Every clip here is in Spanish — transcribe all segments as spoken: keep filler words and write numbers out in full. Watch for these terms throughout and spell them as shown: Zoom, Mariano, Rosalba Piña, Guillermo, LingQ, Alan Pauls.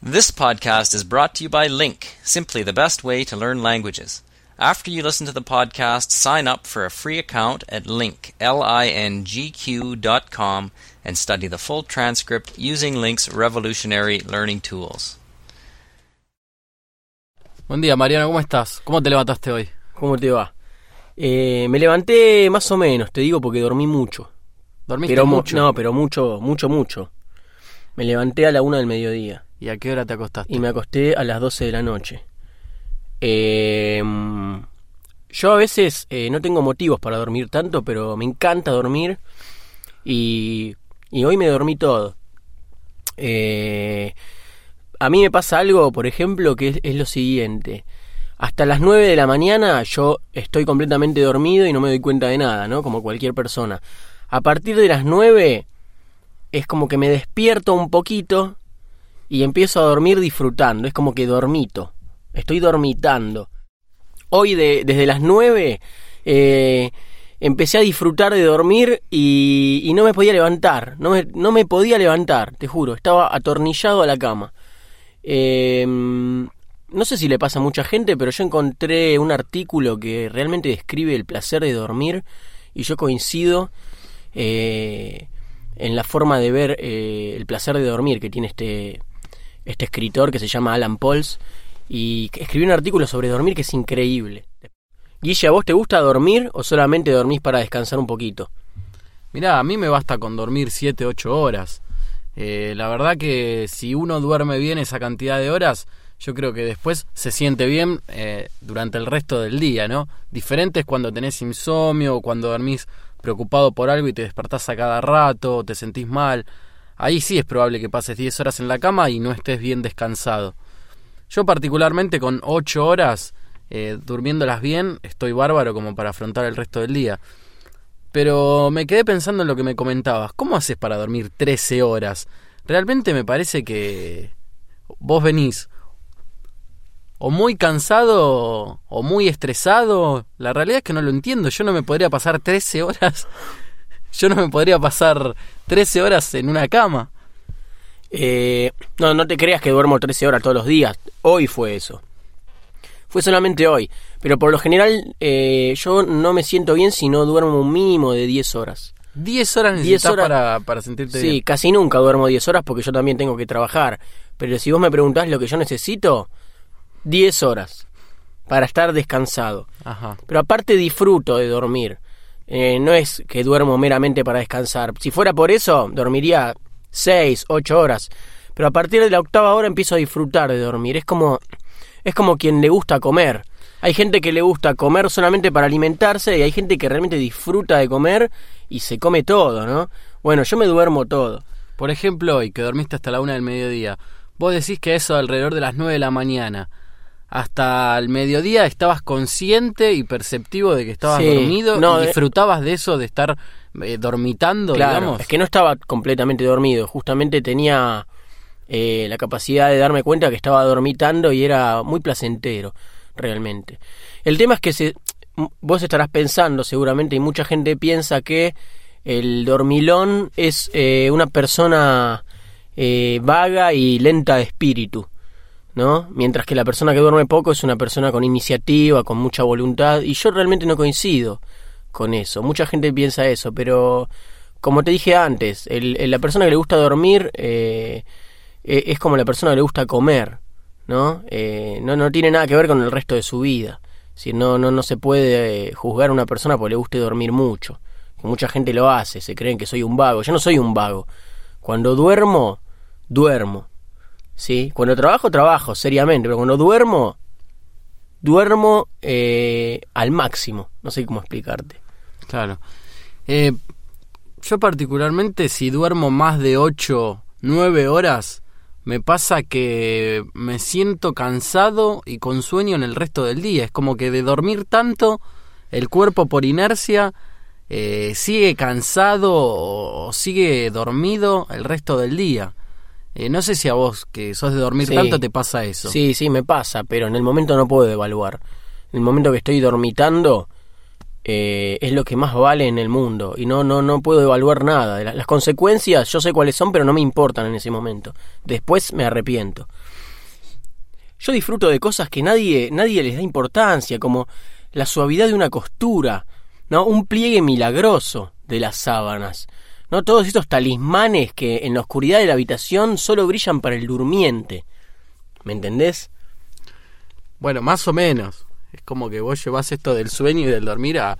This podcast is brought to you by LingQ, simply the best way to learn languages. After you listen to the podcast, sign up for a free account at LingQ, L I N G Q dot com, and study the full transcript using LingQ's revolutionary learning tools. Buen día, Mariano, ¿cómo estás? ¿Cómo te levantaste hoy? ¿Cómo te va? Eh, me levanté más o menos, te digo, porque dormí mucho. ¿Dormiste pero mucho? No, pero mucho, mucho, mucho. Me levanté a la una del mediodía. ¿Y a qué hora te acostaste? Y me acosté a las doce de la noche. Eh, yo a veces eh, no tengo motivos para dormir tanto, pero me encanta dormir. Y, y hoy me dormí todo. Eh, a mí me pasa algo, por ejemplo, que es, es lo siguiente. Hasta las nueve de la mañana yo estoy completamente dormido y no me doy cuenta de nada, ¿no? Como cualquier persona. A partir de las nueve es como que me despierto un poquito y empiezo a dormir disfrutando, es como que dormito, estoy dormitando. Hoy de, desde las nueve eh, empecé a disfrutar de dormir y, y no me podía levantar, no me, no me podía levantar, te juro, estaba atornillado a la cama. Eh, no sé si le pasa a mucha gente, pero yo encontré un artículo que realmente describe el placer de dormir y yo coincido eh, en la forma de ver eh, el placer de dormir que tiene este... este escritor que se llama Alan Pauls, y escribió un artículo sobre dormir que es increíble. Guille, ¿a vos te gusta dormir o solamente dormís para descansar un poquito? Mirá, a mí me basta con dormir siete, ocho horas. Eh, la verdad que si uno duerme bien esa cantidad de horas, yo creo que después se siente bien eh, durante el resto del día, ¿no? Diferente es cuando tenés insomnio o cuando dormís preocupado por algo y te despertás a cada rato, te sentís mal. Ahí sí es probable que pases diez horas en la cama y no estés bien descansado. Yo particularmente con ocho horas, eh, durmiéndolas bien, estoy bárbaro como para afrontar el resto del día. Pero me quedé pensando en lo que me comentabas. ¿Cómo haces para dormir trece horas? Realmente me parece que vos venís o muy cansado o muy estresado. La realidad es que no lo entiendo. Yo no me podría pasar trece horas... Yo no me podría pasar trece horas en una cama. Eh, no, no te creas que duermo trece horas todos los días. Hoy fue eso. Fue solamente hoy. Pero por lo general eh, yo no me siento bien si no duermo un mínimo de diez horas. diez horas necesitas diez horas, para, para sentirte sí, bien. Sí, casi nunca duermo diez horas porque yo también tengo que trabajar. Pero si vos me preguntás lo que yo necesito, diez horas para estar descansado. Ajá. Pero aparte disfruto de dormir. Eh, no es que duermo meramente para descansar. Si fuera por eso, dormiría seis, ocho horas. Pero a partir de la octava hora empiezo a disfrutar de dormir. Es como, es como quien le gusta comer. Hay gente que le gusta comer solamente para alimentarse y hay gente que realmente disfruta de comer y se come todo, ¿no? Bueno, yo me duermo todo. Por ejemplo, hoy que dormiste hasta la una del mediodía, vos decís que eso alrededor de las nueve de la mañana. Hasta el mediodía estabas consciente y perceptivo de que estabas sí, dormido no, y disfrutabas de eso, de estar eh, dormitando, claro, digamos. Es que no estaba completamente dormido, justamente tenía eh, la capacidad de darme cuenta que estaba dormitando y era muy placentero, realmente. El tema es que se, vos estarás pensando seguramente, y mucha gente piensa que el dormilón es eh, una persona eh, vaga y lenta de espíritu, ¿no? Mientras que la persona que duerme poco es una persona con iniciativa, con mucha voluntad, y yo realmente no coincido con eso. Mucha gente piensa eso, pero como te dije antes, el, el, la persona que le gusta dormir eh, es como la persona que le gusta comer, ¿no? Eh, no, no tiene nada que ver con el resto de su vida. Es decir, no, no, no se puede juzgar a una persona porque le guste dormir mucho. Mucha gente lo hace, se creen que soy un vago. Yo no soy un vago. Cuando duermo, duermo. Sí, cuando trabajo, trabajo seriamente, pero cuando duermo, duermo eh, al máximo. No sé cómo explicarte. Claro. Eh, yo particularmente, si duermo más de ocho, nueve horas, me pasa que me siento cansado y con sueño en el resto del día. Es como que de dormir tanto, el cuerpo por inercia eh, sigue cansado o sigue dormido el resto del día. Eh, no sé si a vos, que sos de dormir sí, tanto, te pasa eso. Sí, sí, me pasa, pero en el momento no puedo evaluar. En el momento que estoy dormitando, eh, es lo que más vale en el mundo, y no, no, no puedo evaluar nada. Las consecuencias yo sé cuáles son, pero no me importan en ese momento. Después me arrepiento. Yo disfruto de cosas que nadie, nadie les da importancia, como la suavidad de una costura, ¿no? Un pliegue milagroso de las sábanas, ¿no? Todos estos talismanes que en la oscuridad de la habitación solo brillan para el durmiente. ¿Me entendés? Bueno, más o menos. Es como que vos llevás esto del sueño y del dormir a, a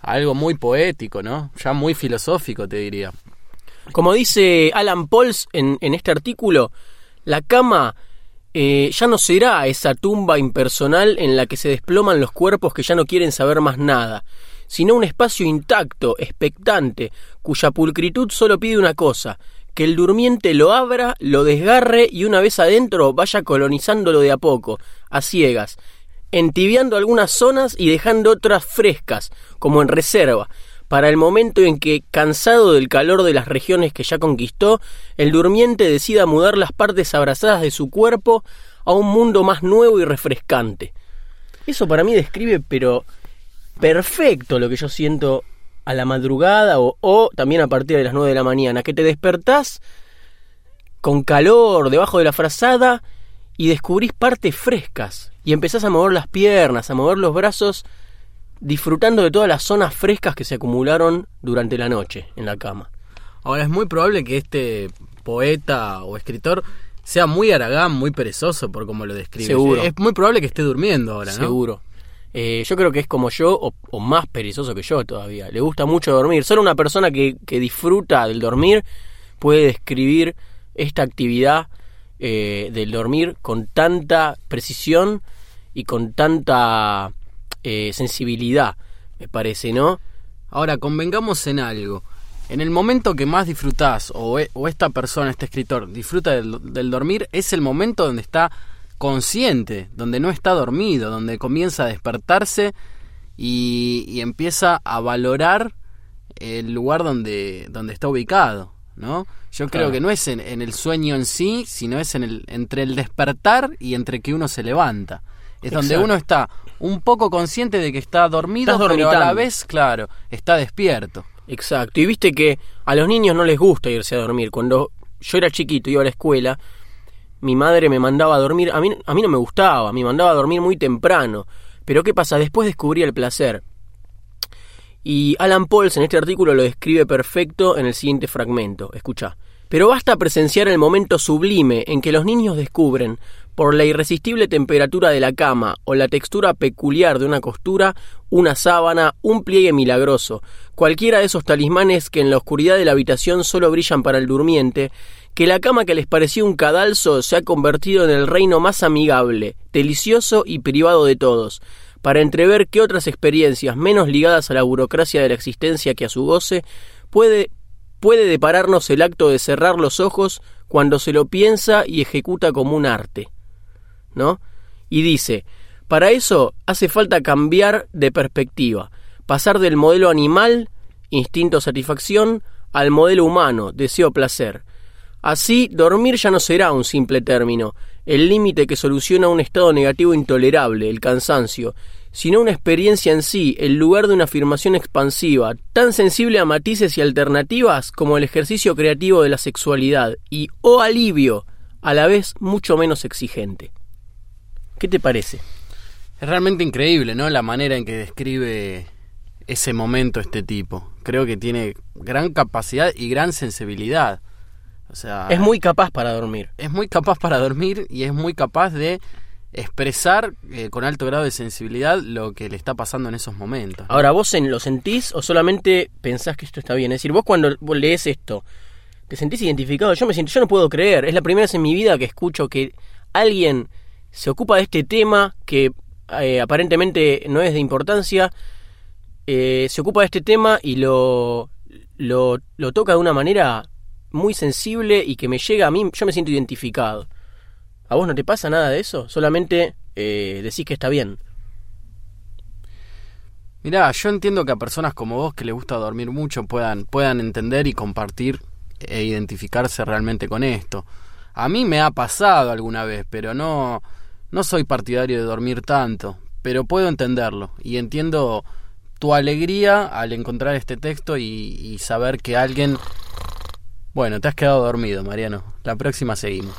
algo muy poético, ¿no? Ya muy filosófico, te diría. Como dice Alan Pauls en, en este artículo, la cama eh, ya no será esa tumba impersonal en la que se desploman los cuerpos que ya no quieren saber más nada, sino un espacio intacto, expectante, cuya pulcritud solo pide una cosa: que el durmiente lo abra, lo desgarre y una vez adentro vaya colonizándolo de a poco, a ciegas, entibiando algunas zonas y dejando otras frescas, como en reserva, para el momento en que, cansado del calor de las regiones que ya conquistó, el durmiente decida mudar las partes abrazadas de su cuerpo a un mundo más nuevo y refrescante. Eso para mí describe, pero perfecto, lo que yo siento a la madrugada o, o también a partir de las nueve de la mañana, que te despertás con calor debajo de la frazada y descubrís partes frescas y empezás a mover las piernas, a mover los brazos, disfrutando de todas las zonas frescas que se acumularon durante la noche en la cama. Ahora, es muy probable que este poeta o escritor sea muy haragán, muy perezoso, por como lo describe. Seguro. Es muy probable que esté durmiendo ahora, ¿no? Seguro. Eh, yo creo que es como yo, o, o más perezoso que yo todavía. Le gusta mucho dormir. Solo una persona que, que disfruta del dormir puede describir esta actividad eh, del dormir con tanta precisión y con tanta eh, sensibilidad, me parece, ¿no? Ahora, convengamos en algo. En el momento que más disfrutás, o, o esta persona, este escritor, disfruta del, del dormir, es el momento donde está consciente, donde no está dormido, donde comienza a despertarse y, y empieza a valorar el lugar donde, donde está ubicado, ¿no? Yo creo claro. que no es en, en el sueño en sí, sino es en el, entre el despertar y entre que uno se levanta. Es Exacto. donde uno está un poco consciente de que está dormido, pero a la vez, claro, está despierto. Exacto. Y viste que a los niños no les gusta irse a dormir. Cuando yo era chiquito, iba a la escuela, mi madre me mandaba a dormir, a mí, a mí no me gustaba, me mandaba a dormir muy temprano. Pero ¿qué pasa? Después descubrí el placer. Y Alan Pauls en este artículo lo describe perfecto en el siguiente fragmento. Escuchá. Pero basta presenciar el momento sublime en que los niños descubren, por la irresistible temperatura de la cama o la textura peculiar de una costura, una sábana, un pliegue milagroso, cualquiera de esos talismanes que en la oscuridad de la habitación solo brillan para el durmiente, que la cama que les parecía un cadalso se ha convertido en el reino más amigable, delicioso y privado de todos, para entrever qué otras experiencias menos ligadas a la burocracia de la existencia que a su goce puede, puede depararnos el acto de cerrar los ojos cuando se lo piensa y ejecuta como un arte, ¿no? Y dice, para eso hace falta cambiar de perspectiva, pasar del modelo animal, instinto satisfacción, al modelo humano, deseo placer. Así, dormir ya no será un simple término, el límite que soluciona un estado negativo intolerable, el cansancio, sino una experiencia en sí, el lugar de una afirmación expansiva, tan sensible a matices y alternativas como el ejercicio creativo de la sexualidad, y, oh alivio, a la vez mucho menos exigente. ¿Qué te parece? Es realmente increíble, ¿no?, la manera en que describe ese momento este tipo. Creo que tiene gran capacidad y gran sensibilidad. O sea, es muy capaz para dormir. Es muy capaz para dormir y es muy capaz de expresar eh, con alto grado de sensibilidad lo que le está pasando en esos momentos, ¿no? Ahora, ¿vos en, lo sentís o solamente pensás que esto está bien? Es decir, vos cuando vos lees esto, ¿te sentís identificado? Yo me siento, yo no puedo creer. Es la primera vez en mi vida que escucho que alguien se ocupa de este tema que eh, aparentemente no es de importancia. Eh, se ocupa de este tema y lo, lo, lo toca de una manera muy sensible y que me llega a mí. Yo me siento identificado. ¿A vos no te pasa nada de eso? Solamente eh, decís que está bien. Mirá, yo entiendo que a personas como vos, que les gusta dormir mucho, puedan, puedan entender y compartir e identificarse realmente con esto. A mí me ha pasado alguna vez, pero no, no soy partidario de dormir tanto, pero puedo entenderlo y entiendo tu alegría al encontrar este texto y, y saber que alguien... Bueno, te has quedado dormido, Mariano. La próxima seguimos.